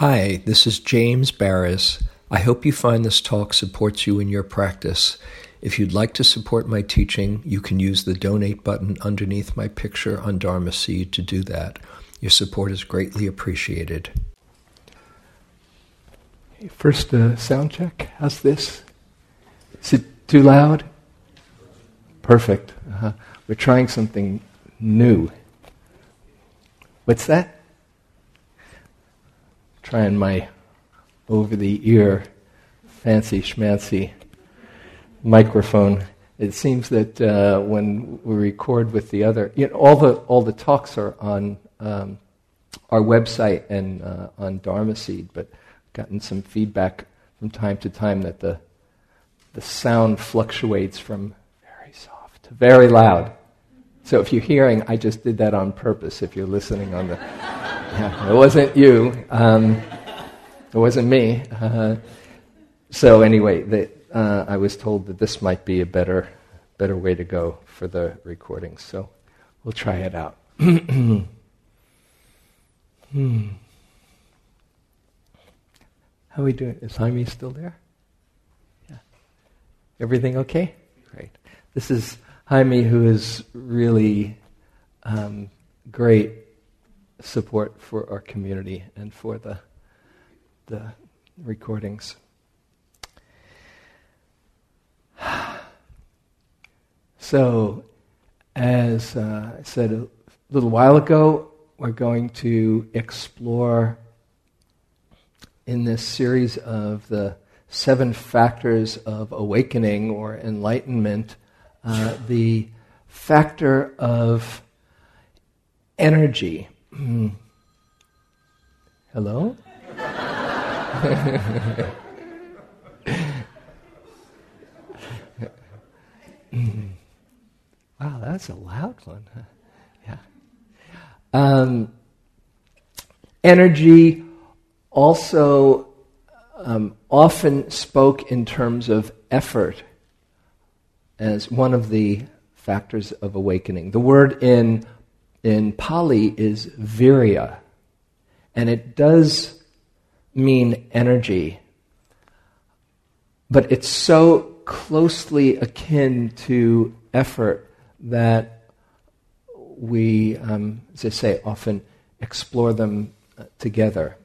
Hi, this is James Baraz. I hope you find this talk supports you in your practice. If you'd like to support my teaching, you can use the donate button underneath my picture on Dharma Seed to do that. Your support is greatly appreciated. First, sound check. How's this? Is it too loud? Perfect. We're trying something new. What's that? Trying my over-the-ear, fancy-schmancy microphone. It seems that when we record with the other, all the talks are on our website and on Dharma Seed, but I've gotten some feedback from time to time that the sound fluctuates from very soft to very loud. So if you're hearing, I just did that on purpose. If you're listening on the it wasn't you. It wasn't me. So anyway, I was told that this might be a better way to go for the recording. So we'll try it out. How are we doing? Is Jaime still there? Yeah. Everything okay? Great. This is Jaime, who is really great support for our community and for the recordings. So, as I said a little while ago, we're going to explore in this series of the 7 factors of awakening or enlightenment, the factor of energy. Hello? Wow, that's a loud one. Huh? Yeah. Energy also often spoke in terms of effort as one of the factors of awakening. The word in Pali is viriya, and it does mean energy, but it's so closely akin to effort that we, as I say, often explore them together.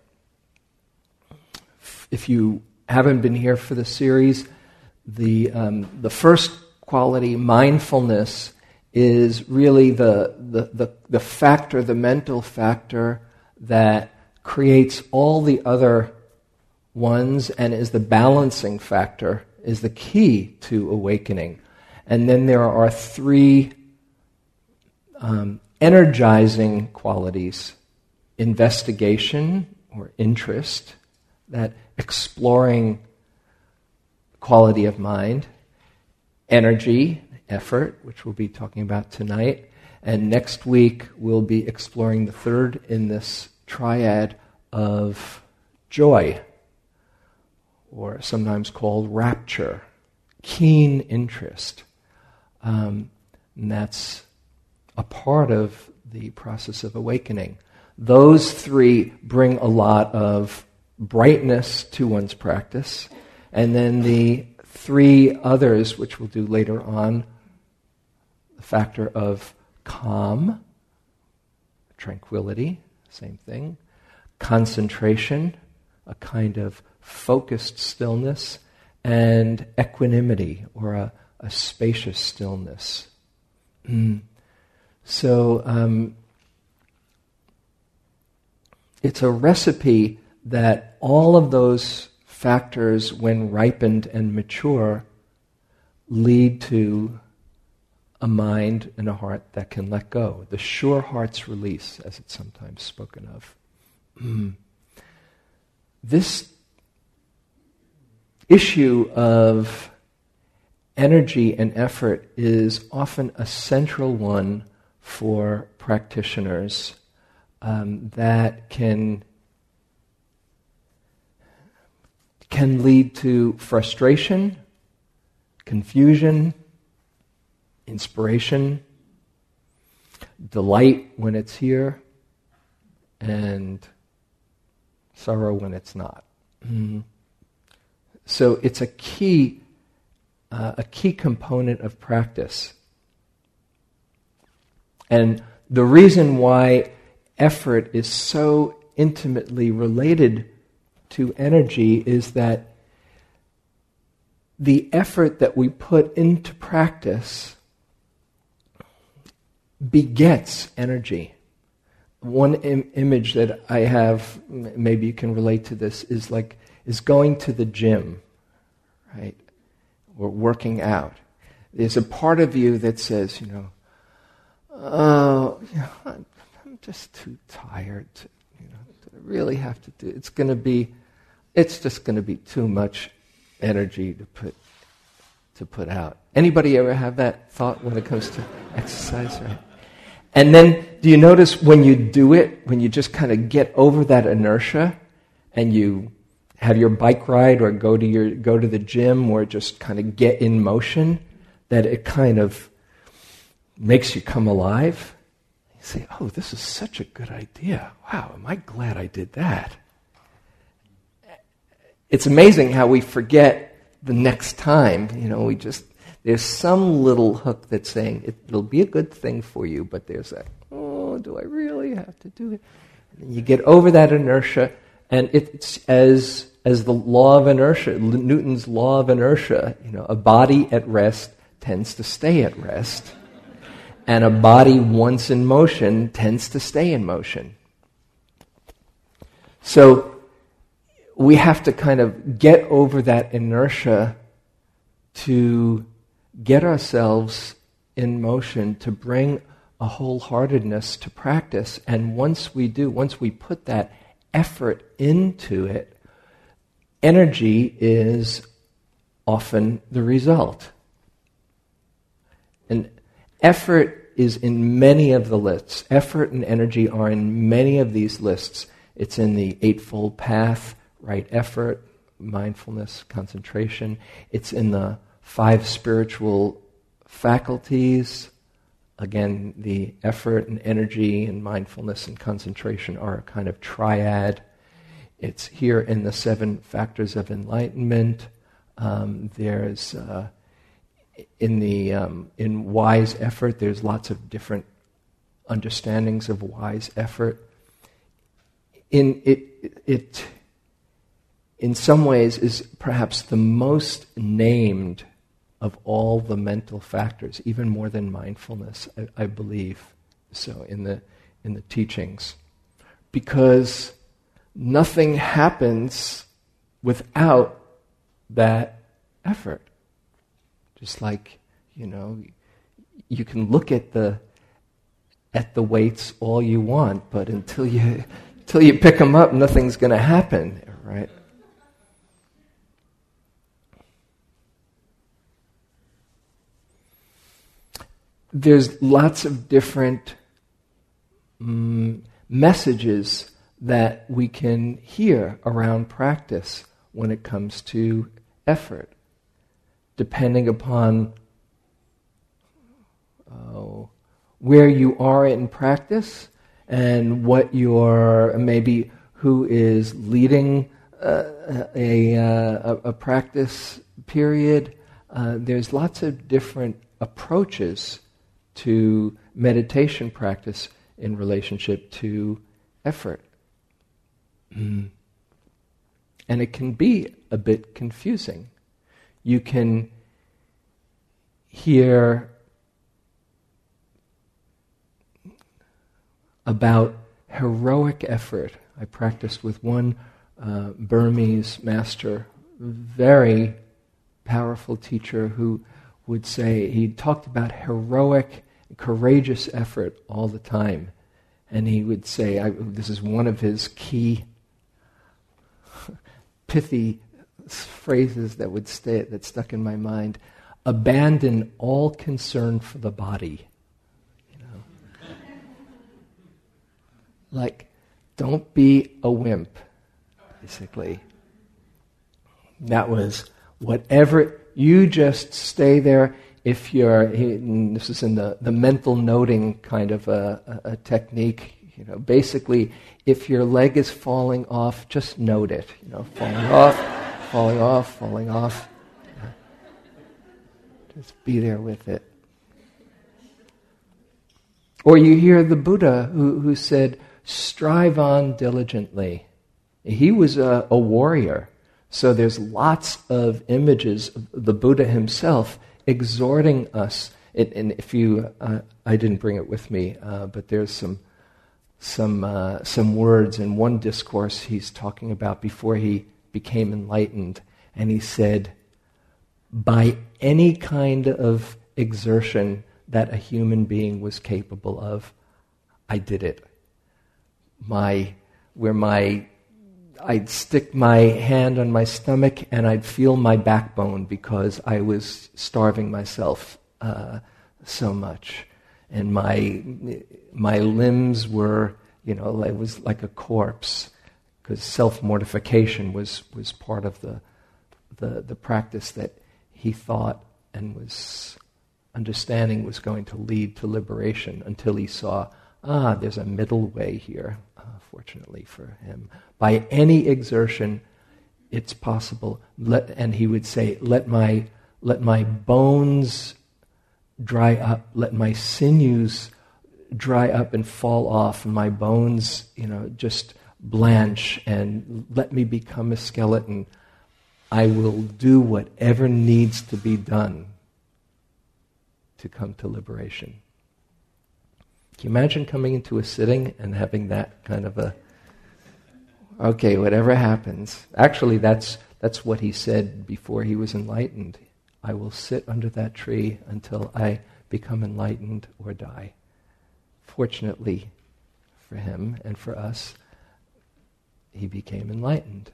If you haven't been here for the series, the first quality, mindfulness, is really the factor, the mental factor that creates all the other ones and is the balancing factor, is the key to awakening. And then there are 3 energizing qualities: investigation or interest, that exploring quality of mind; energy, effort, which we'll be talking about tonight, and next week we'll be exploring the 3rd in this triad of joy, or sometimes called rapture, keen interest. And that's a part of the process of awakening. Those 3 bring a lot of brightness to one's practice, and then the 3 others, which we'll do later on, factor of calm, tranquility, same thing, concentration, a kind of focused stillness, and equanimity, or a spacious stillness. So it's a recipe that all of those factors, when ripened and mature, lead to a mind and a heart that can let go. The sure heart's release, as it's sometimes spoken of. This issue of energy and effort is often a central one for practitioners that can lead to frustration, confusion, inspiration, delight when it's here, and sorrow when it's not. Mm-hmm. So it's a key component of practice. And the reason why effort is so intimately related to energy is that the effort that we put into practice begets energy. One image that I have, maybe you can relate to this, is going to the gym, right? Or working out. There's a part of you that says, I'm just too tired. I really have to do. It's just going to be too much energy to put out. Anybody ever have that thought when it comes to exercise, right? And then do you notice when you do it, when you just kind of get over that inertia and you have your bike ride or go to the gym or just kind of get in motion, that it kind of makes you come alive? You say, oh, this is such a good idea. Wow, am I glad I did that. It's amazing how we forget the next time. There's some little hook that's saying it'll be a good thing for you, but there's that, oh, do I really have to do it? And you get over that inertia, and it's as the law of inertia, Newton's law of inertia, a body at rest tends to stay at rest, and a body once in motion tends to stay in motion. So we have to kind of get over that inertia to get ourselves in motion, to bring a wholeheartedness to practice. And once we put that effort into it, energy is often the result. And effort is in many of the lists. Effort and energy are in many of these lists. It's in the Eightfold Path, right effort, mindfulness, concentration. It's in the 5 spiritual faculties. Again, the effort and energy and mindfulness and concentration are a kind of triad. It's here in the 7 factors of enlightenment. In wise effort, there's lots of different understandings of wise effort. In some ways, is perhaps the most named of all the mental factors, even more than mindfulness, I believe. So in the teachings, because nothing happens without that effort. Just like you can look at the weights all you want, but until you pick them up, nothing's going to happen, right? There's lots of different messages that we can hear around practice when it comes to effort, depending upon where you are in practice and what who is leading a practice period. There's lots of different approaches to meditation practice in relationship to effort. Mm. And it can be a bit confusing. You can hear about heroic effort. I practiced with one Burmese master, very powerful teacher, who would say, he talked about heroic, courageous effort all the time. And he would say, this is one of his key pithy phrases that stuck in my mind, abandon all concern for the body. Don't be a wimp, basically. That was whatever, you just stay there. If you're, this is in the mental noting kind of a technique, basically if your leg is falling off, just note it. You know, falling off, falling off, falling off. Just be there with it. Or you hear the Buddha who said, strive on diligently. He was a warrior. So there's lots of images of the Buddha himself exhorting us. And if you, I didn't bring it with me, but there's some words in one discourse he's talking about before he became enlightened. And he said, by any kind of exertion that a human being was capable of, I did it. I'd stick my hand on my stomach and I'd feel my backbone because I was starving myself so much, and my limbs were, it was like a corpse, because self-mortification was part of the practice that he thought and was understanding was going to lead to liberation, until he saw, there's a middle way here, fortunately for him. By any exertion, it's possible. And he would say, let my bones dry up, let my sinews dry up and fall off, and my bones, just blanch, and let me become a skeleton. I will do whatever needs to be done to come to liberation. Can you imagine coming into a sitting and having that kind of okay, whatever happens. Actually, that's what he said before he was enlightened. I will sit under that tree until I become enlightened or die. Fortunately for him and for us, he became enlightened.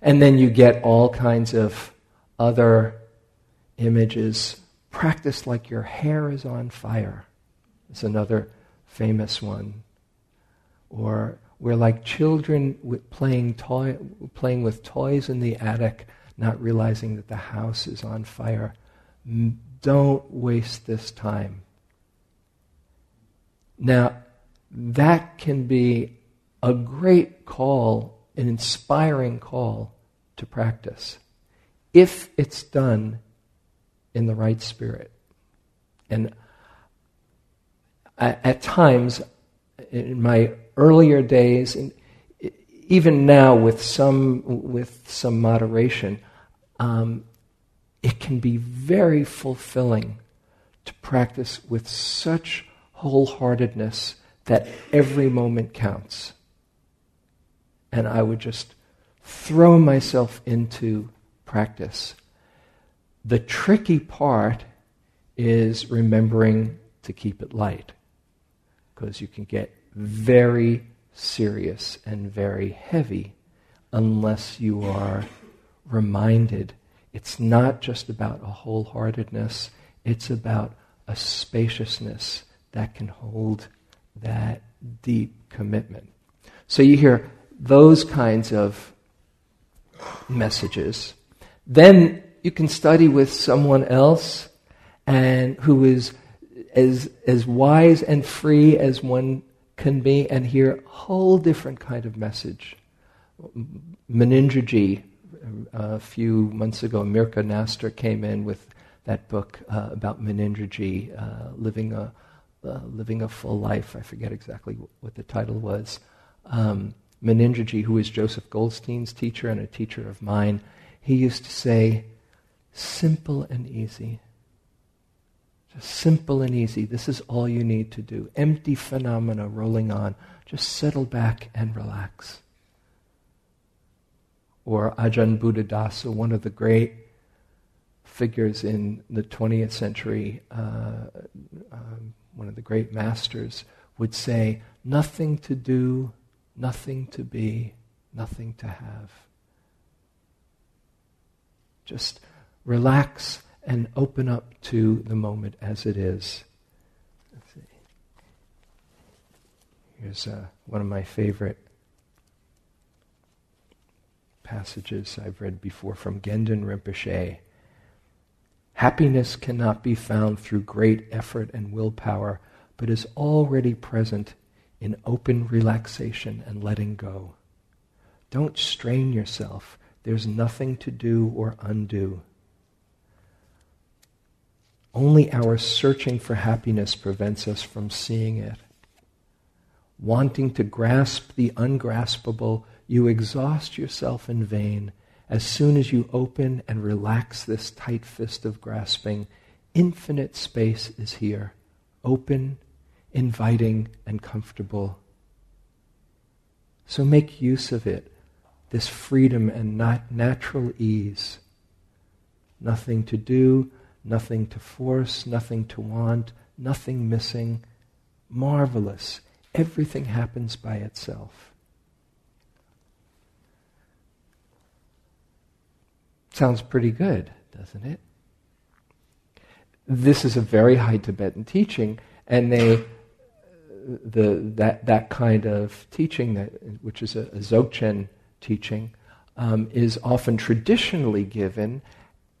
And then you get all kinds of other images. Practice like your hair is on fire. It's another famous one. Or we're like children playing with toys in the attic, not realizing that the house is on fire. Don't waste this time. Now, that can be a great call, an inspiring call to practice, if it's done in the right spirit. And at times, in my earlier days, and even now with some moderation, it can be very fulfilling to practice with such wholeheartedness that every moment counts. And I would just throw myself into practice. The tricky part is remembering to keep it light, because you can get very serious and very heavy unless you are reminded. It's not just about a wholeheartedness, it's about a spaciousness that can hold that deep commitment. So you hear those kinds of messages. Then you can study with someone else and who is as wise and free as one can be, and hear a whole different kind of message. Munindra-ji, a few months ago, Mirka Naster came in with that book about Munindra-ji, living a full life. I forget exactly what the title was. Munindra-ji, who is Joseph Goldstein's teacher and a teacher of mine, he used to say, simple and easy. Just simple and easy. This is all you need to do. Empty phenomena rolling on. Just settle back and relax. Or Ajahn Buddhadasa, one of the great figures in the 20th century, one of the great masters, would say, nothing to do, nothing to be, nothing to have. Just relax and open up to the moment as it is. Let's see. Here's one of my favorite passages I've read before from Gendon Rinpoche. Happiness cannot be found through great effort and willpower, but is already present in open relaxation and letting go. Don't strain yourself. There's nothing to do or undo. Only our searching for happiness prevents us from seeing it. Wanting to grasp the ungraspable, you exhaust yourself in vain. As soon as you open and relax this tight fist of grasping, infinite space is here, open, inviting, and comfortable. So make use of it, this freedom and natural ease. Nothing to do, nothing to force, nothing to want, nothing missing. Marvelous. Everything happens by itself. Sounds pretty good, doesn't it? This is a very high Tibetan teaching, and that kind of teaching, which is a Dzogchen teaching, is often traditionally given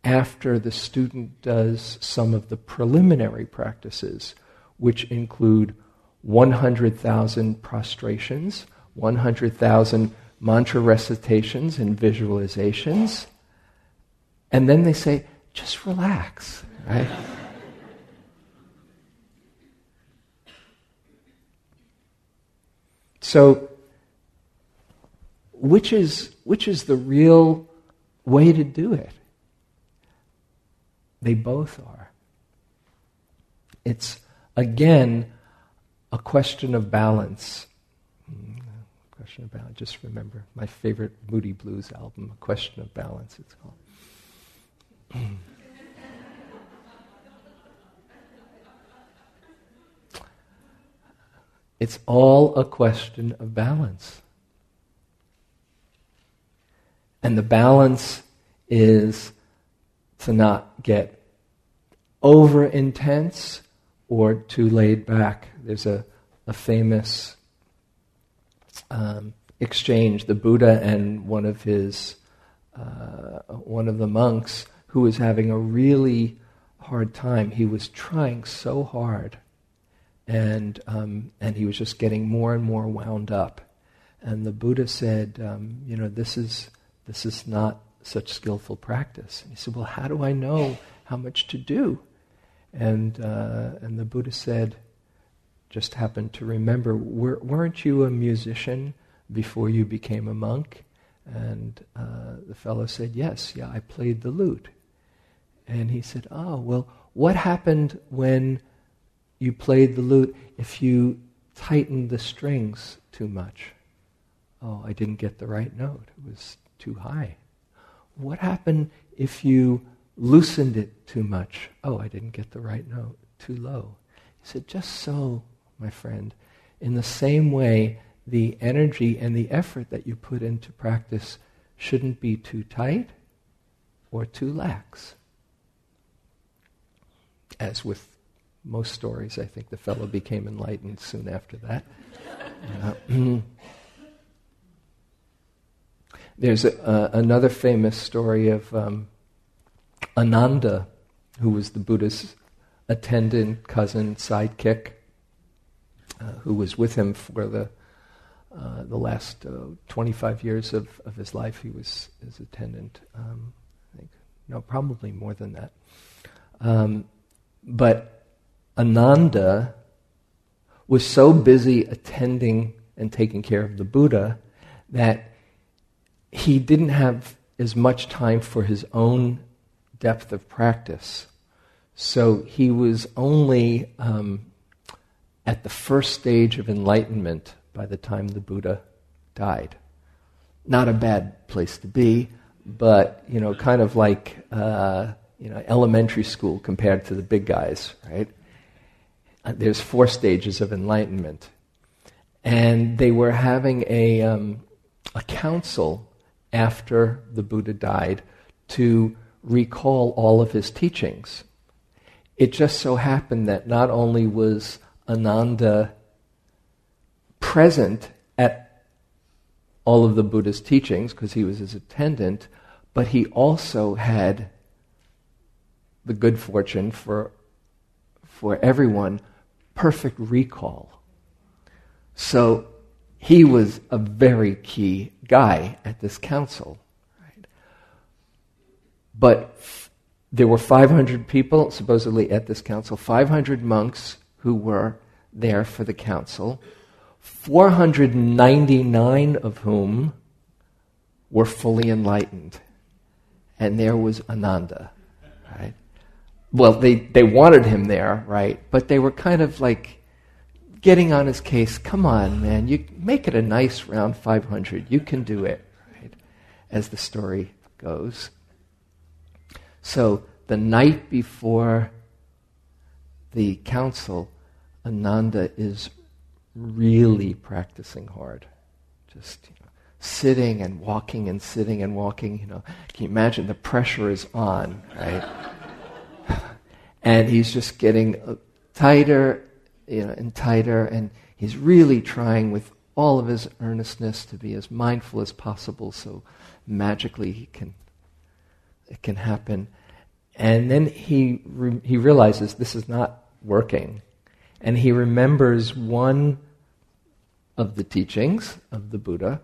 after the student does some of the preliminary practices, which include 100,000 prostrations, 100,000 mantra recitations and visualizations, and then they say, just relax, right? So, which is the real way to do it? They both are. It's, again, a question of balance. Question of balance. Just remember my favorite Moody Blues album, A Question of Balance, it's called. It's all a question of balance. And the balance is to not get over intense or too laid back. There's a famous exchange. The Buddha and one of the monks who was having a really hard time. He was trying so hard, and he was just getting more and more wound up. And the Buddha said, this is not such skillful practice. And he said, well, how do I know how much to do? And the Buddha said, just happened to remember, weren't you a musician before you became a monk? And the fellow said, yes, I played the lute. And he said, oh, well, what happened when you played the lute if you tightened the strings too much? Oh, I didn't get the right note. It was too high. What happened if you loosened it too much? Oh, I didn't get the right note, too low. He said, just so, my friend, in the same way, the energy and the effort that you put into practice shouldn't be too tight or too lax. As with most stories, I think the fellow became enlightened soon after that. There's another famous story of Ananda, who was the Buddha's attendant, cousin, sidekick, who was with him for the last 25 years of his life. He was his attendant, probably more than that. But Ananda was so busy attending and taking care of the Buddha that he didn't have as much time for his own depth of practice. So he was only at the first stage of enlightenment by the time the Buddha died. Not a bad place to be, but kind of like elementary school compared to the big guys, right? There's 4 stages of enlightenment, and they were having a council after the Buddha died to recall all of his teachings. It just so happened that not only was Ananda present at all of the Buddha's teachings, because he was his attendant, but he also had the good fortune for everyone, perfect recall. So he was a very key guy at this council. Right? But there were 500 people, supposedly, at this council, 500 monks who were there for the council, 499 of whom were fully enlightened. And there was Ananda, right? Well, they wanted him there, right? But they were kind of like getting on his case. Come on, man, you make it a nice round 500. You can do it, right? As the story goes. So the night before the council, Ananda is really practicing hard. Just sitting and walking and sitting and walking. Can you imagine? The pressure is on, right? And he's just getting tighter, and tighter, and he's really trying with all of his earnestness to be as mindful as possible. So magically, it can happen. And then he realizes this is not working, and he remembers one of the teachings of the Buddha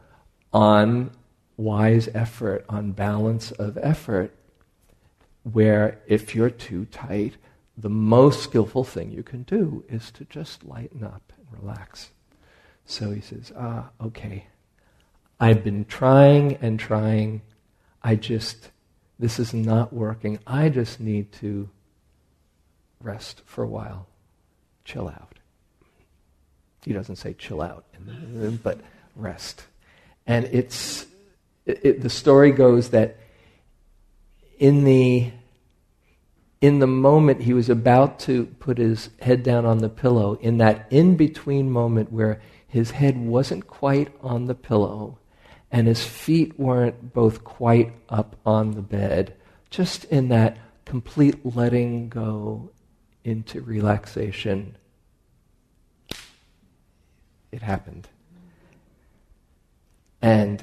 on wise effort, on balance of effort, where if you're too tight, the most skillful thing you can do is to just lighten up and relax. So he says, okay, I've been trying and trying. This is not working. I just need to rest for a while. Chill out. He doesn't say chill out, but rest. And the story goes that in the moment he was about to put his head down on the pillow, in that in-between moment where his head wasn't quite on the pillow and his feet weren't both quite up on the bed, just in that complete letting go into relaxation, it happened. And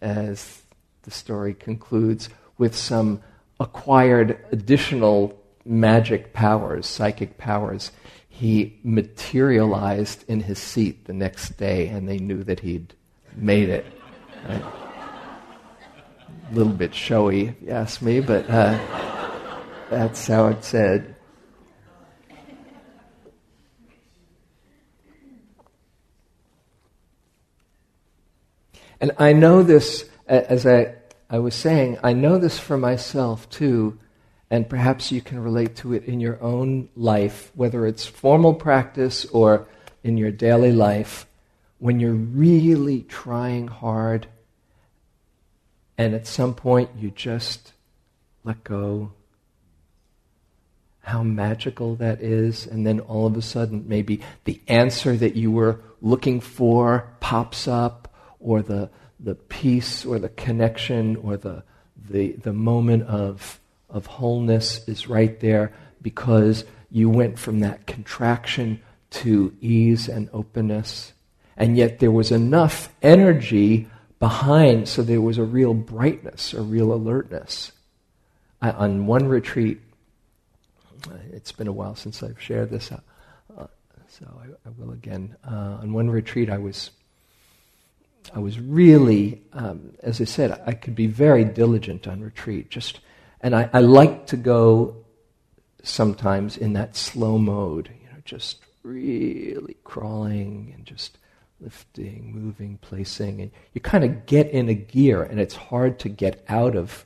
as the story concludes, with some acquired additional magic powers, psychic powers, he materialized in his seat the next day, and they knew that he'd made it. Right? A little bit showy, if you ask me, but that's how it's said. And I know this, as I was saying, I know this for myself too, and perhaps you can relate to it in your own life, whether it's formal practice or in your daily life, when you're really trying hard and at some point you just let go, how magical that is, and then all of a sudden maybe the answer that you were looking for pops up, or the peace or the connection or the moment of wholeness is right there, because you went from that contraction to ease and openness. And yet there was enough energy behind, so there was a real brightness, a real alertness. On one retreat, it's been a while since I've shared this, so I will again. On one retreat I was really, as I said, I could be very diligent on retreat. And I like to go sometimes in that slow mode, just really crawling and just lifting, moving, placing, and you kind of get in a gear, and it's hard to get out of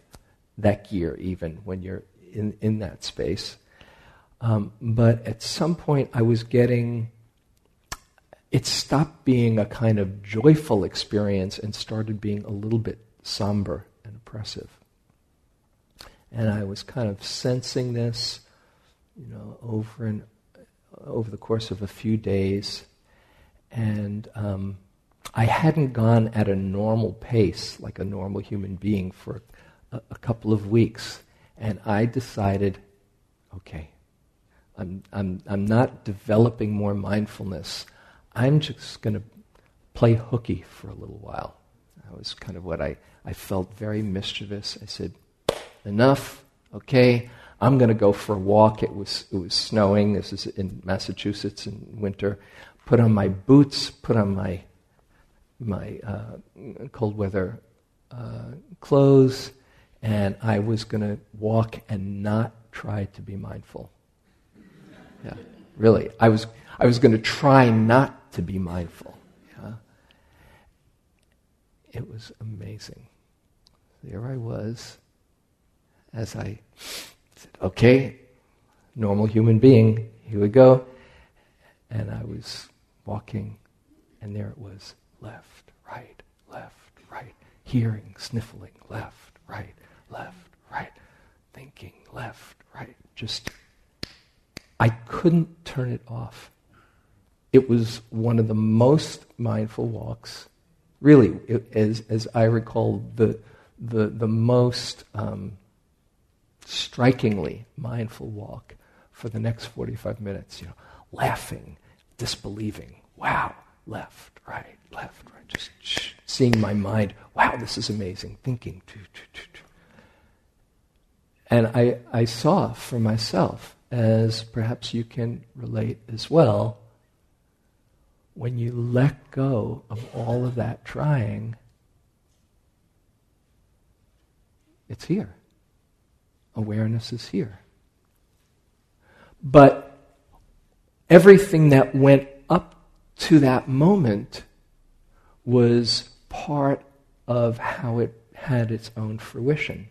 that gear even when you're in that space. But at some point, I was getting. It stopped being a kind of joyful experience and started being a little bit somber and oppressive. And I was kind of sensing this, over the course of a few days. And I hadn't gone at a normal pace, like a normal human being, for a couple of weeks. And I decided, okay, I'm not developing more mindfulness. I'm just going to play hooky for a little while. That was kind of what I felt, very mischievous. I said, enough, okay, I'm going to go for a walk. It was snowing. This is in Massachusetts in winter. Put on my boots. Put on my cold weather clothes, and I was going to walk and not try to be mindful. Yeah, really. I was going to try not to be mindful. Yeah. It was amazing. There I was, as I said, okay, normal human being, here we go. And I was walking, and there it was, left, right, hearing, sniffling, left, right, thinking, left, right, just, I couldn't turn it off. It was one of the most mindful walks, really, as I recall, the most strikingly mindful walk for the next 45 minutes, you know, laughing, disbelieving, wow, left, right, just seeing my mind, wow, this is amazing, thinking. And I saw for myself, as perhaps you can relate as well, when you let go of all of that trying, it's here. Awareness is here. But everything that went up to that moment was part of how it had its own fruition.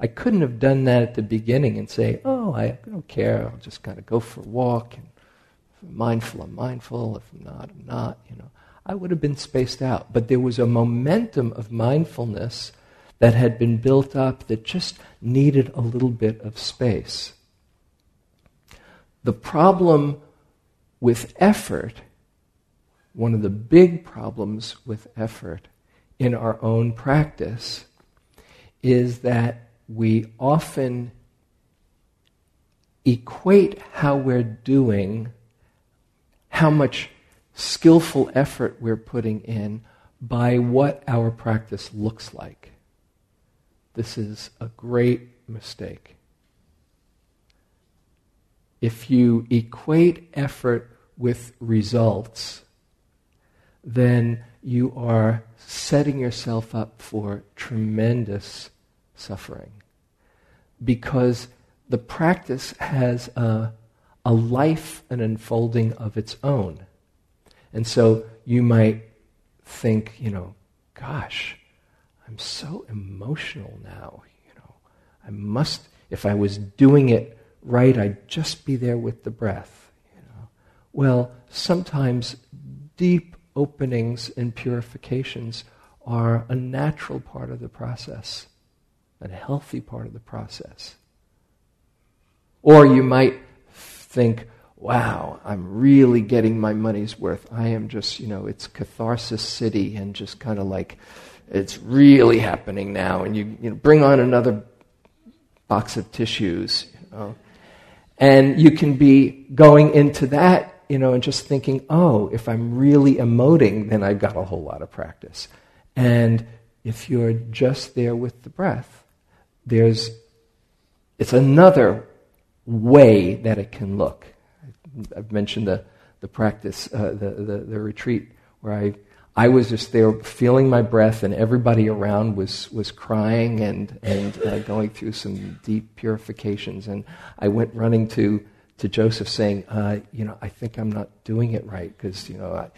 I couldn't have done that at the beginning and say, oh, I don't care, I'll just kind of go for a walk. And if I'm mindful, I'm mindful. If I'm not, I'm not. You know, I would have been spaced out. But there was a momentum of mindfulness that had been built up that just needed a little bit of space. The problem with effort, one of the big problems with effort in our own practice, is that we often equate how we're doing, how much skillful effort we're putting in, by what our practice looks like. This is a great mistake. If you equate effort with results, then you are setting yourself up for tremendous suffering, because the practice has a life and unfolding of its own. And so you might think, you know, gosh, I'm so emotional now, you know. I must, if I was doing it right, I'd just be there with the breath, you know. Well, sometimes deep openings and purifications are a natural part of the process, a healthy part of the process. Or you might think, wow, I'm really getting my money's worth. I am just, you know, it's catharsis city, and just kind of like, it's really happening now, and you bring on another box of tissues, you know, and you can be going into that, you know, and just thinking, oh, if I'm really emoting, then I've got a whole lot of practice. And if you're just there with the breath, it's another way that it can look. I've mentioned the practice, the retreat where I was just there feeling my breath, and everybody around was crying and going through some deep purifications. And I went running to Joseph saying, I think I'm not doing it right, because, you know,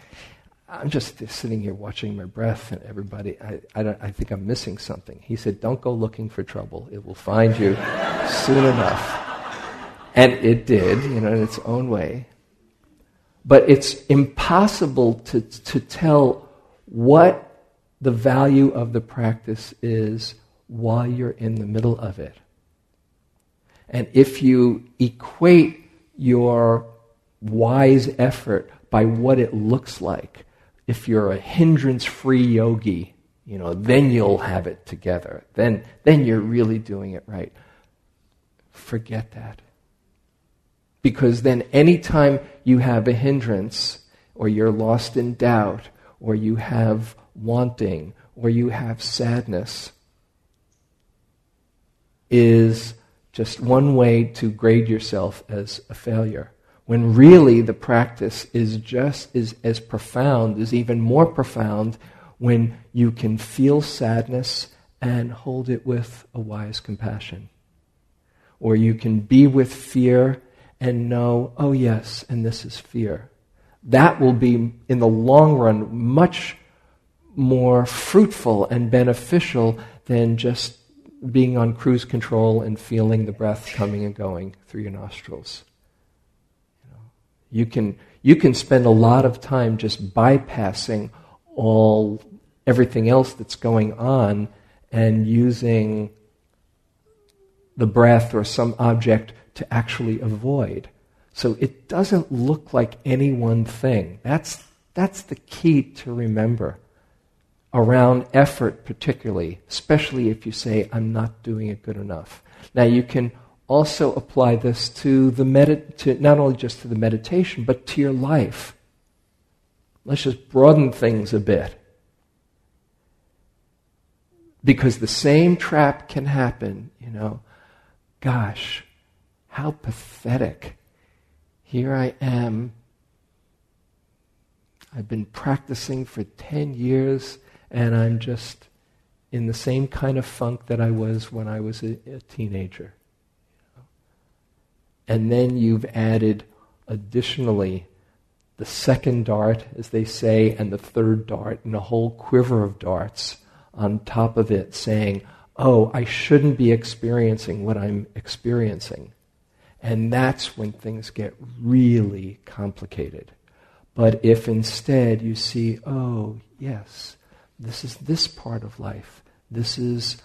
I'm just sitting here watching my breath, and everybody, I think I'm missing something. He said, don't go looking for trouble. It will find you soon enough. And it did, you know, in its own way. But it's impossible to tell what the value of the practice is while you're in the middle of it. And if you equate your wise effort by what it looks like, if you're a hindrance-free yogi, you know, then you'll have it together. Then you're really doing it right. Forget that. Because then any time you have a hindrance, or you're lost in doubt, or you have wanting, or you have sadness, is just one way to grade yourself as a failure, when really the practice is just as profound, is even more profound when you can feel sadness and hold it with a wise compassion. Or you can be with fear and know, oh yes, and this is fear. That will be, in the long run, much more fruitful and beneficial than just being on cruise control and feeling the breath coming and going through your nostrils. You can spend a lot of time just bypassing everything else that's going on and using the breath or some object to actually avoid. So it doesn't look like any one thing. That's the key to remember around effort particularly, especially if you say, I'm not doing it good enough. Now you can also apply this to not only just to the meditation, but to your life. Let's just broaden things a bit. Because the same trap can happen, gosh, how pathetic. Here I am. I've been practicing for 10 years and I'm just in the same kind of funk that I was when I was a teenager. And then you've added additionally the second dart, as they say, and the third dart, and a whole quiver of darts on top of it saying, oh, I shouldn't be experiencing what I'm experiencing. And that's when things get really complicated. But if instead you see, oh, yes, this is this part of life. This is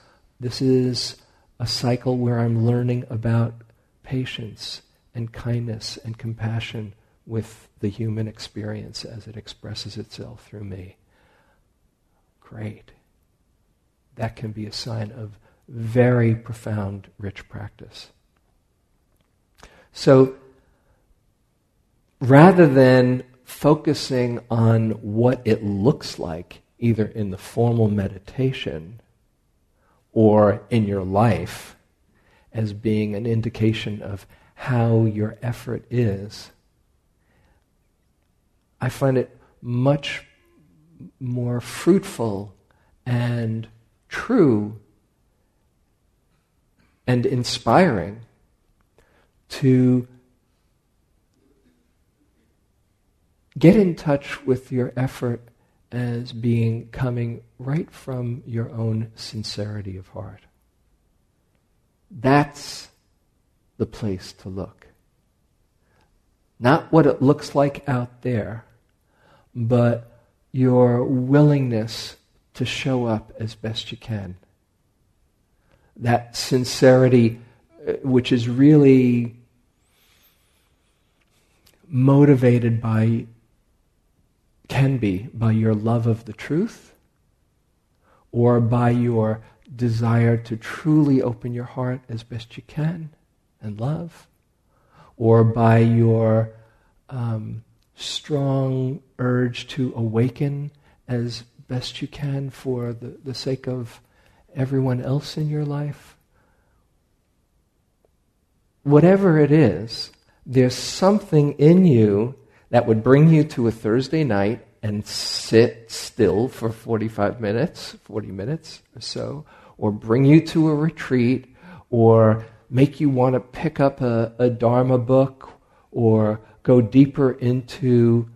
a cycle where I'm learning about patience and kindness and compassion with the human experience as it expresses itself through me. Great. That can be a sign of very profound, rich practice. So rather than focusing on what it looks like, either in the formal meditation or in your life, as being an indication of how your effort is, I find it much more fruitful and true and inspiring to get in touch with your effort as being coming right from your own sincerity of heart. That's the place to look. Not what it looks like out there, but your willingness to show up as best you can. That sincerity, which is really motivated by, can be by your love of the truth or by your desire to truly open your heart as best you can and love, or by your strong urge to awaken as best you can for the sake of everyone else in your life. Whatever it is, there's something in you that would bring you to a Thursday night and sit still for 40 minutes or so, or bring you to a retreat, or make you want to pick up a Dharma book, or go deeper into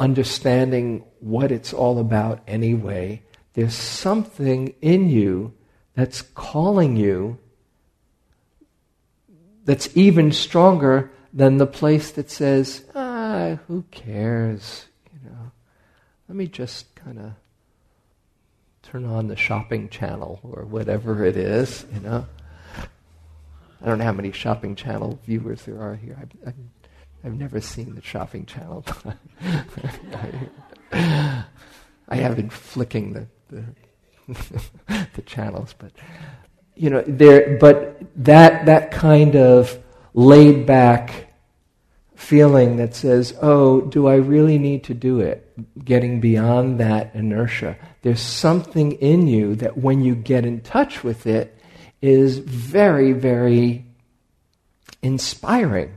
understanding what it's all about anyway. There's something in you that's calling you that's even stronger than the place that says, who cares? Let me just kind of turn on the shopping channel or whatever it is. I don't know how many shopping channel viewers there are here. I've never seen the shopping channel. I have been flicking the the channels, but but that kind of laid back feeling that says, oh, do I really need to do it? Getting beyond that inertia. There's something in you that when you get in touch with it, is very, very inspiring.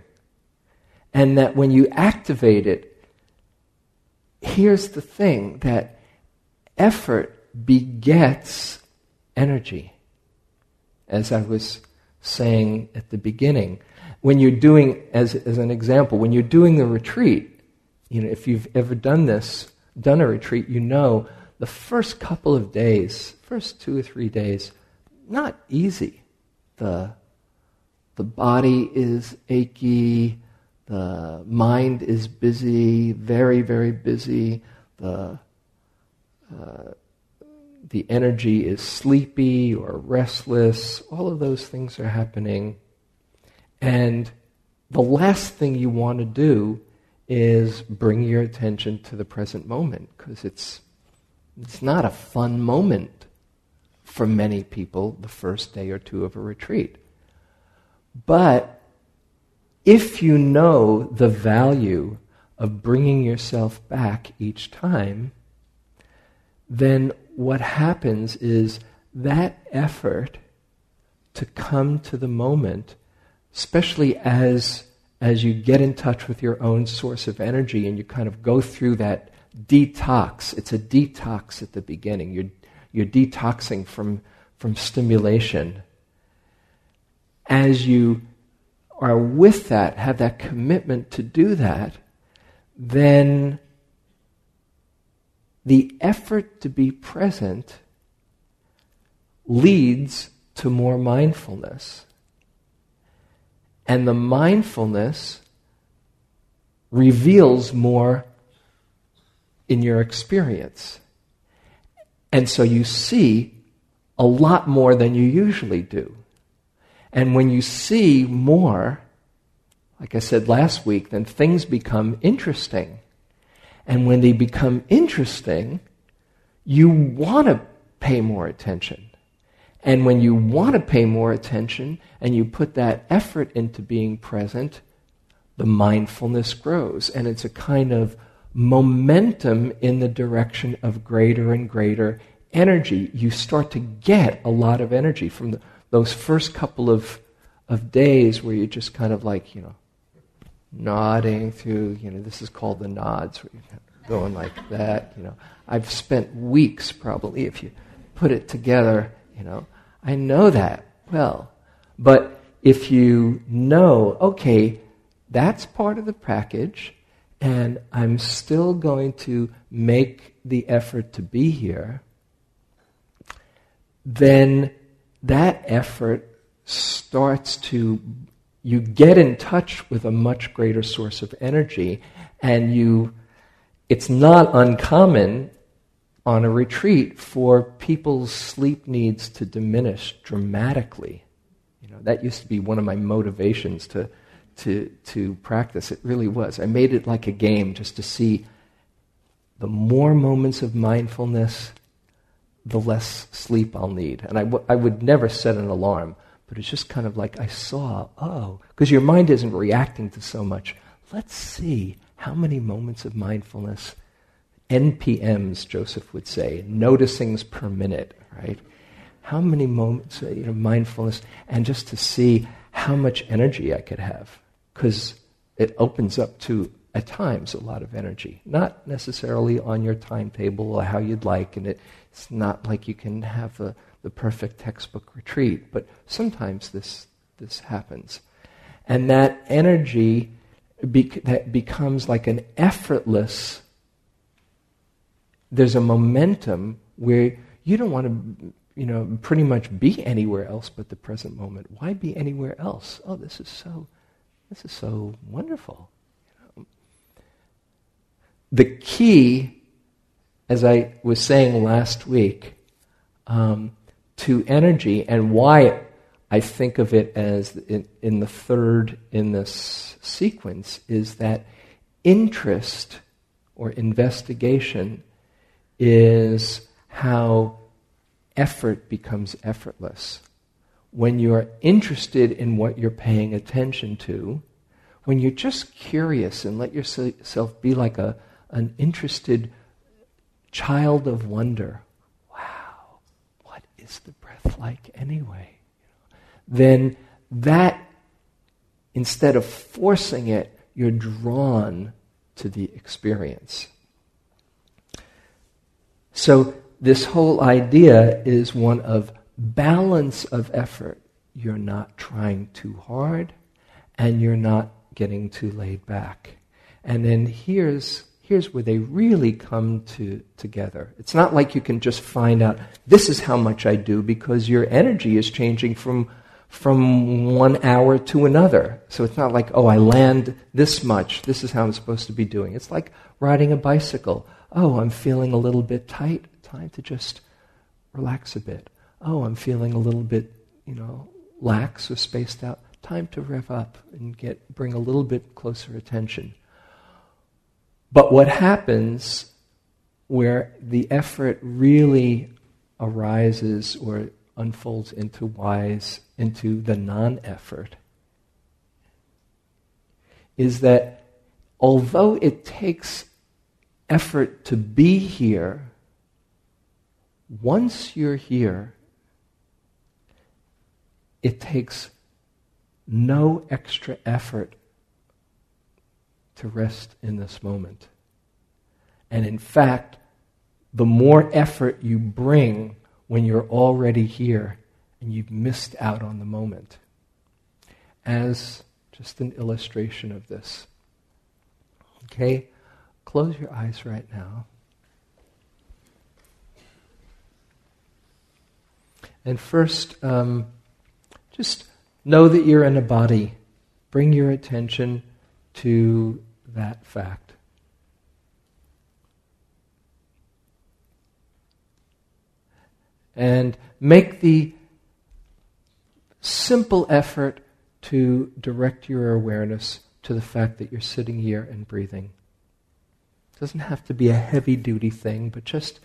And that when you activate it, here's the thing, that effort begets energy. As I was saying at the beginning, when you're doing, as an example, when you're doing the retreat, you know, if you've ever done a retreat, you know the first couple of days, first 2 or 3 days, not easy. The body is achy, the mind is busy, very, very busy, the energy is sleepy or restless. All of those things are happening. And the last thing you want to do is bring your attention to the present moment, because it's not a fun moment for many people, the first day or two of a retreat. But if you know the value of bringing yourself back each time, then what happens is that effort to come to the moment, especially as you get in touch with your own source of energy and you kind of go through that detox. It's a detox at the beginning. You're detoxing from stimulation. As you are with that, have that commitment to do that, then the effort to be present leads to more mindfulness. And the mindfulness reveals more in your experience. And so you see a lot more than you usually do. And when you see more, like I said last week, then things become interesting. And when they become interesting, you want to pay more attention. And when you want to pay more attention and you put that effort into being present, the mindfulness grows. And it's a kind of momentum in the direction of greater and greater energy. You start to get a lot of energy from those first couple of days where you're just kind of like, you know, nodding through, you know, this is called the nods, where you're going like that, you know. I've spent weeks probably, if you put it together, you know, I know that well. But if you know, okay, that's part of the package, and I'm still going to make the effort to be here, then that effort starts to, you get in touch with a much greater source of energy, and it's not uncommon on a retreat for people's sleep needs to diminish dramatically. You know, that used to be one of my motivations to practice. It really was. I made it like a game just to see the more moments of mindfulness, the less sleep I'll need. And I would never set an alarm, but it's just kind of like I saw, because your mind isn't reacting to so much. Let's see how many moments of mindfulness, NPMs, Joseph would say, noticings per minute, right? How many moments of mindfulness, and just to see how much energy I could have, because it opens up to, at times, a lot of energy. Not necessarily on your timetable or how you'd like, and it's not like you can have the perfect textbook retreat, but sometimes this happens. And that energy that becomes like an effortless, there's a momentum where you don't want to pretty much be anywhere else but the present moment. Why be anywhere else? Oh, this is so wonderful. The key, as I was saying last week, to energy, and why I think of it as in the third in this sequence, is that interest or investigation is how effort becomes effortless. When you're interested in what you're paying attention to, when you're just curious and let yourself be like an interested child of wonder. Wow, what is the breath like anyway? then that, instead of forcing it, you're drawn to the experience. So this whole idea is one of balance of effort. You're not trying too hard, and you're not getting too laid back. And then here's where they really come together. It's not like you can just find out, this is how much I do, because your energy is changing from 1 hour to another. So it's not like, oh, I land this much, this is how I'm supposed to be doing. It's like riding a bicycle. Oh, I'm feeling a little bit tight, time to just relax a bit. Oh, I'm feeling a little bit, lax or spaced out, time to rev up and bring a little bit closer attention. But what happens where the effort really arises or unfolds into the non-effort is that although it takes effort to be here, once you're here, it takes no extra effort to rest in this moment. And in fact, the more effort you bring when you're already here, and you've missed out on the moment. As just an illustration of this. Okay? Close your eyes right now. And first, just know that you're in a body. Bring your attention to that fact. And make the simple effort to direct your awareness to the fact that you're sitting here and breathing. It doesn't have to be a heavy-duty thing, but just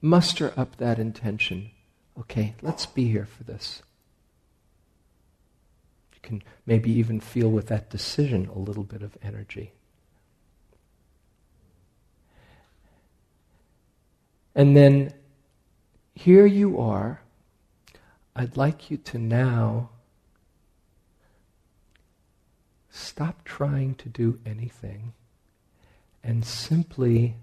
muster up that intention. Okay, let's be here for this. You can maybe even feel with that decision a little bit of energy. And then here you are. I'd like you to now stop trying to do anything and simply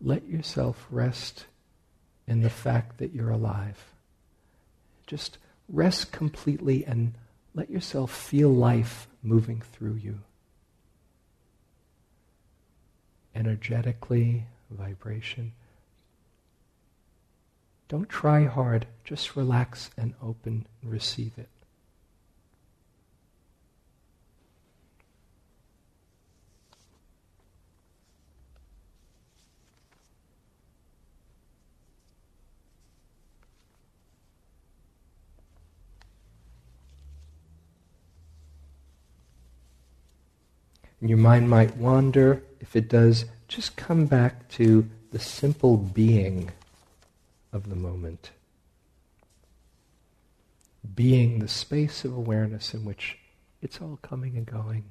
let yourself rest in the fact that you're alive. Just rest completely and let yourself feel life moving through you. Energetically, vibration. Don't try hard, just relax and open and receive it. And your mind might wander. If it does, just come back to the simple being of the moment. Being the space of awareness in which it's all coming and going.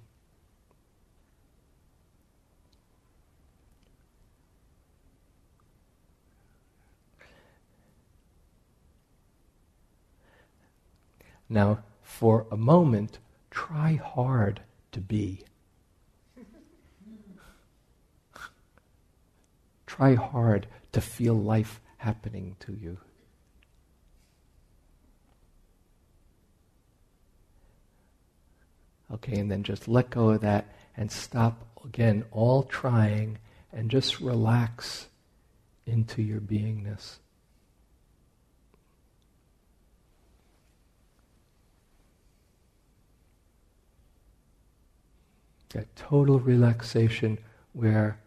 Now, for a moment, try hard to be. Try hard to feel life happening to you. Okay, and then just let go of that and stop again all trying and just relax into your beingness. That total relaxation where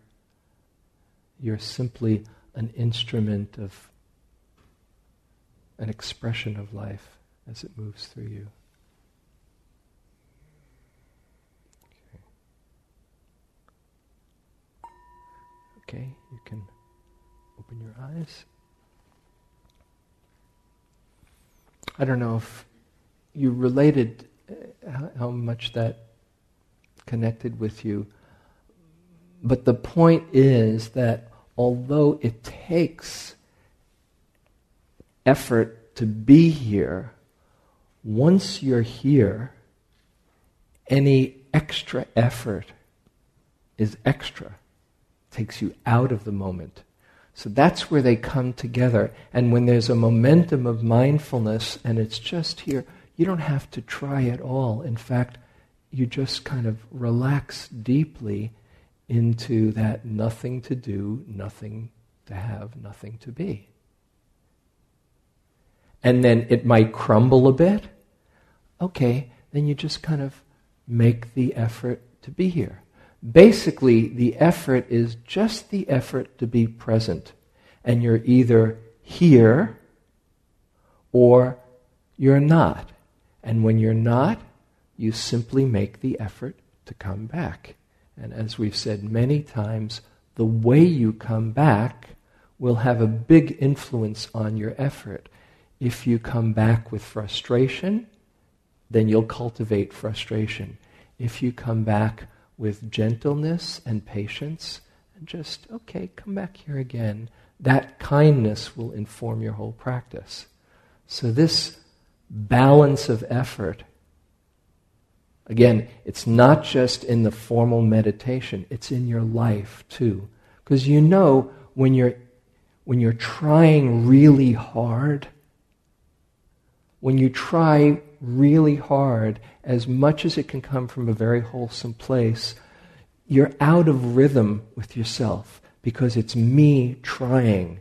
you're simply an instrument of an expression of life as it moves through you. Okay, you can open your eyes. I don't know if you related how much that connected with you, but the point is that although it takes effort to be here, once you're here, any extra effort is extra. Takes you out of the moment. So that's where they come together. And when there's a momentum of mindfulness and it's just here, you don't have to try at all. In fact, you just kind of relax deeply into that nothing to do, nothing to have, nothing to be. And then it might crumble a bit. Okay, then you just kind of make the effort to be here. Basically, the effort is just the effort to be present. And you're either here or you're not. And when you're not, you simply make the effort to come back. And as we've said many times, the way you come back will have a big influence on your effort. If you come back with frustration, then you'll cultivate frustration. If you come back with gentleness and patience, and just, okay, come back here again, that kindness will inform your whole practice. So this balance of effort, again, it's not just in the formal meditation, it's in your life too. Because you know, when you're trying really hard, when you try really hard, as much as it can come from a very wholesome place, you're out of rhythm with yourself because it's me trying.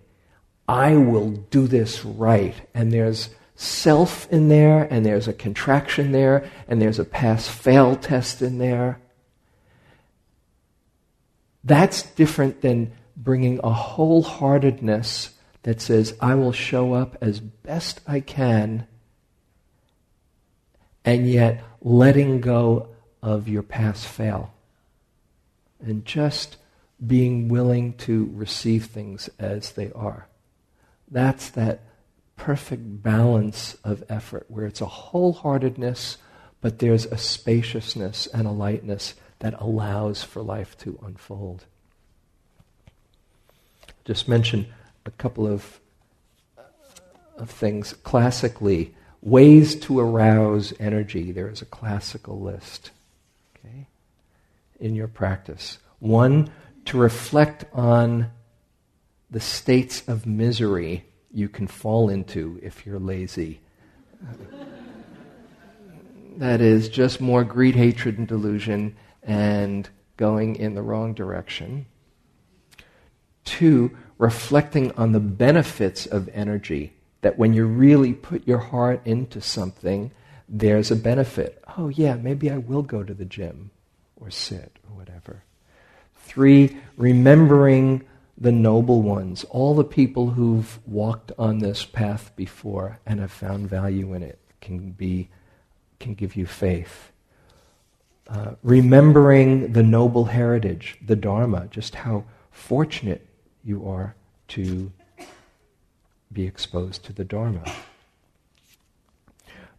I will do this right. And there's self in there, and there's a contraction there, and there's a pass-fail test in there. That's different than bringing a wholeheartedness that says, I will show up as best I can, and yet letting go of your pass-fail. And just being willing to receive things as they are. That's that perfect balance of effort, where it's a wholeheartedness, but there's a spaciousness and a lightness that allows for life to unfold. Just mention a couple of things classically. Ways to arouse energy. There is a classical list, okay, in your practice. One, to reflect on the states of misery you can fall into if you're lazy. That is just more greed, hatred, and delusion and going in the wrong direction. Two, reflecting on the benefits of energy. That when you really put your heart into something, there's a benefit. Oh yeah, maybe I will go to the gym or sit or whatever. Three, remembering the noble ones, all the people who've walked on this path before and have found value in it, can give you faith. Remembering the noble heritage, the Dharma, just how fortunate you are to be exposed to the Dharma.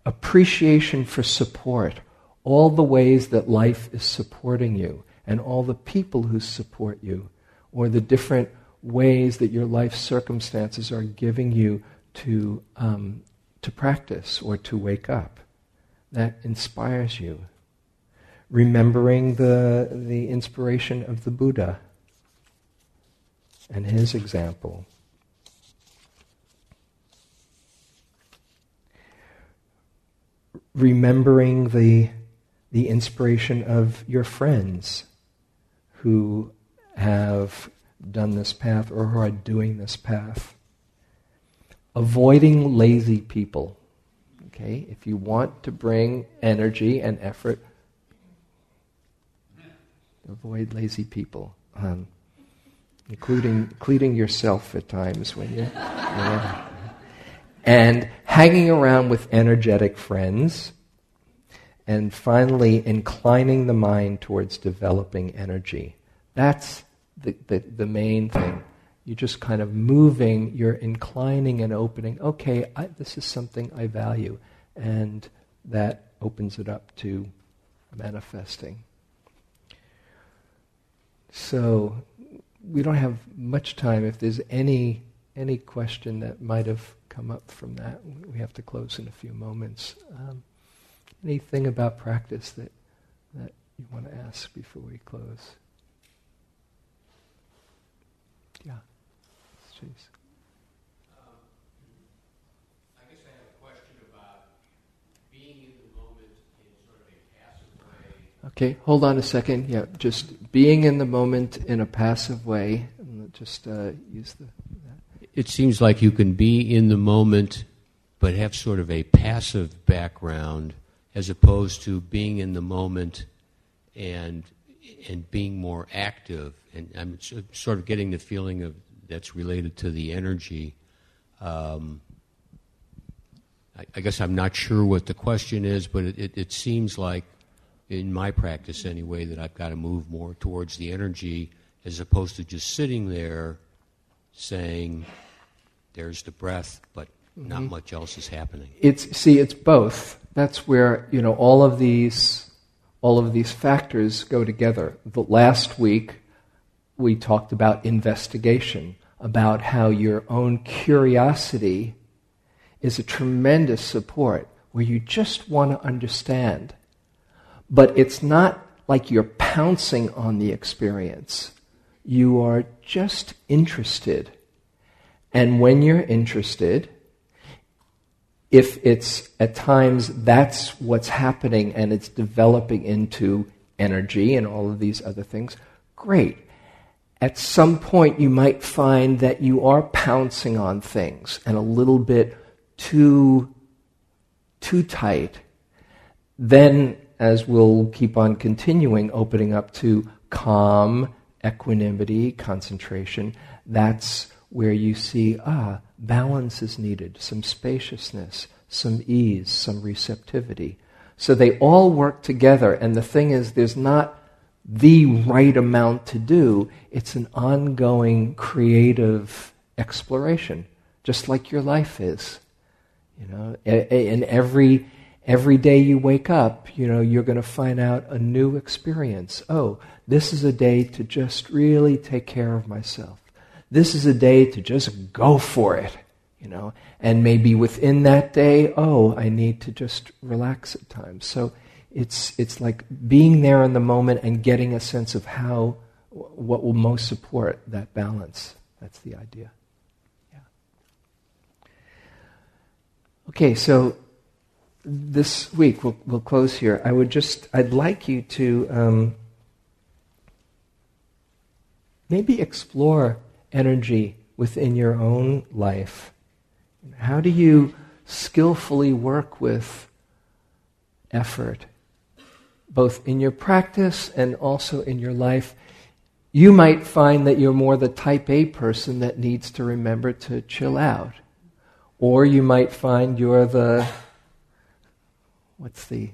Appreciation for support, all the ways that life is supporting you and all the people who support you, or the different ways that your life circumstances are giving you to practice or to wake up. That inspires you. Remembering the inspiration of the Buddha and his example. Remembering the inspiration of your friends who have done this path or who are doing this path. Avoiding lazy people. Okay, if you want to bring energy and effort, avoid lazy people, including yourself at times when you. And hanging around with energetic friends, and finally inclining the mind towards developing energy. That's the main thing. You're just kind of moving, you're inclining and opening, okay, this is something I value, and that opens it up to manifesting. So we don't have much time. If there's any question that might have come up from that. We have to close in a few moments. Anything about practice that you want to ask before we close? Yeah. Please. Okay, hold on a second. Yeah, just being in the moment in a passive way. And just use the. It seems like you can be in the moment, but have sort of a passive background, as opposed to being in the moment and being more active. And I'm sort of getting the feeling of that's related to the energy. I guess I'm not sure what the question is, but it seems like, in my practice anyway, that I've got to move more towards the energy as opposed to just sitting there saying, there's the breath, but not much else is happening. It's both. That's where, all of these factors go together. But last week, we talked about investigation, about how your own curiosity is a tremendous support, where you just want to understand. But it's not like you're pouncing on the experience. You are just interested. And when you're interested, if it's at times that's what's happening and it's developing into energy and all of these other things, great. At some point you might find that you are pouncing on things and a little bit too tight. Then, as we'll keep on continuing, opening up to calm, equanimity, concentration, that's where you see, balance is needed, some spaciousness, some ease, some receptivity. So they all work together, and the thing is, there's not the right amount to do. It's an ongoing creative exploration, just like your life is. In every day you wake up, you're going to find out a new experience. Oh, this is a day to just really take care of myself. This is a day to just go for it, And maybe within that day, I need to just relax at times. So it's like being there in the moment and getting a sense of what will most support that balance. That's the idea. Yeah. Okay, so this week, we'll close here. I'd like you to maybe explore energy within your own life. How do you skillfully work with effort, both in your practice and also in your life? You might find that you're more the type A person that needs to remember to chill out. Or you might find you're the... is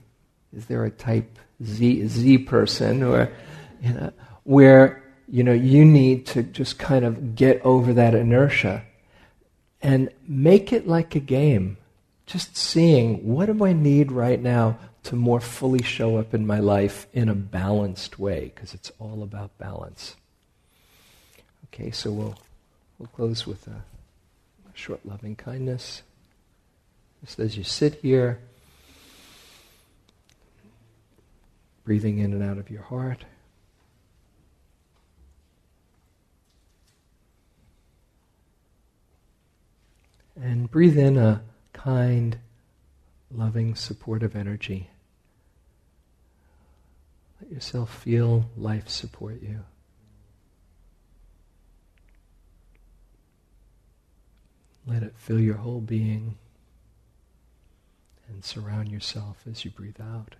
there a type Z person or, where, you need to just kind of get over that inertia and make it like a game. Just seeing, what do I need right now to more fully show up in my life in a balanced way? Because it's all about balance. Okay, so we'll close with a short loving kindness. Just as you sit here, breathing in and out of your heart. And breathe in a kind, loving, supportive energy. Let yourself feel life support you. Let it fill your whole being and surround yourself as you breathe out.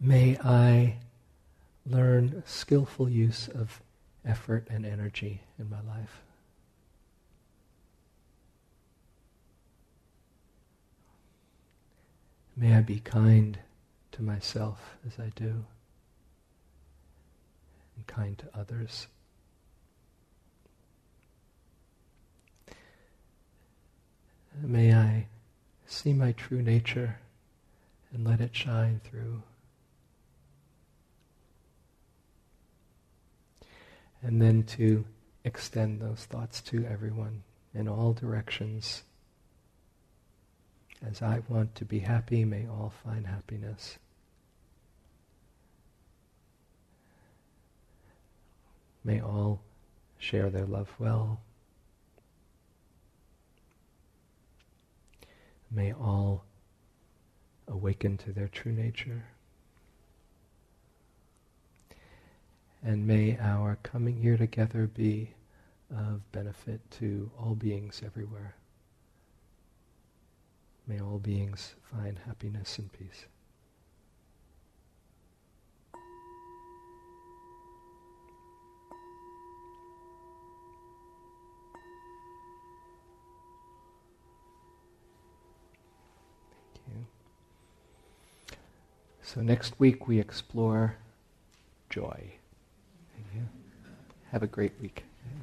May I learn skillful use of effort and energy in my life. May I be kind to myself as I do, and kind to others. May I see my true nature and let it shine through. And then to extend those thoughts to everyone in all directions. As I want to be happy, may all find happiness. May all share their love well. May all awaken to their true nature. And may our coming here together be of benefit to all beings everywhere. May all beings find happiness and peace. Thank you. So next week we explore joy. Yeah. Have a great week. Yeah.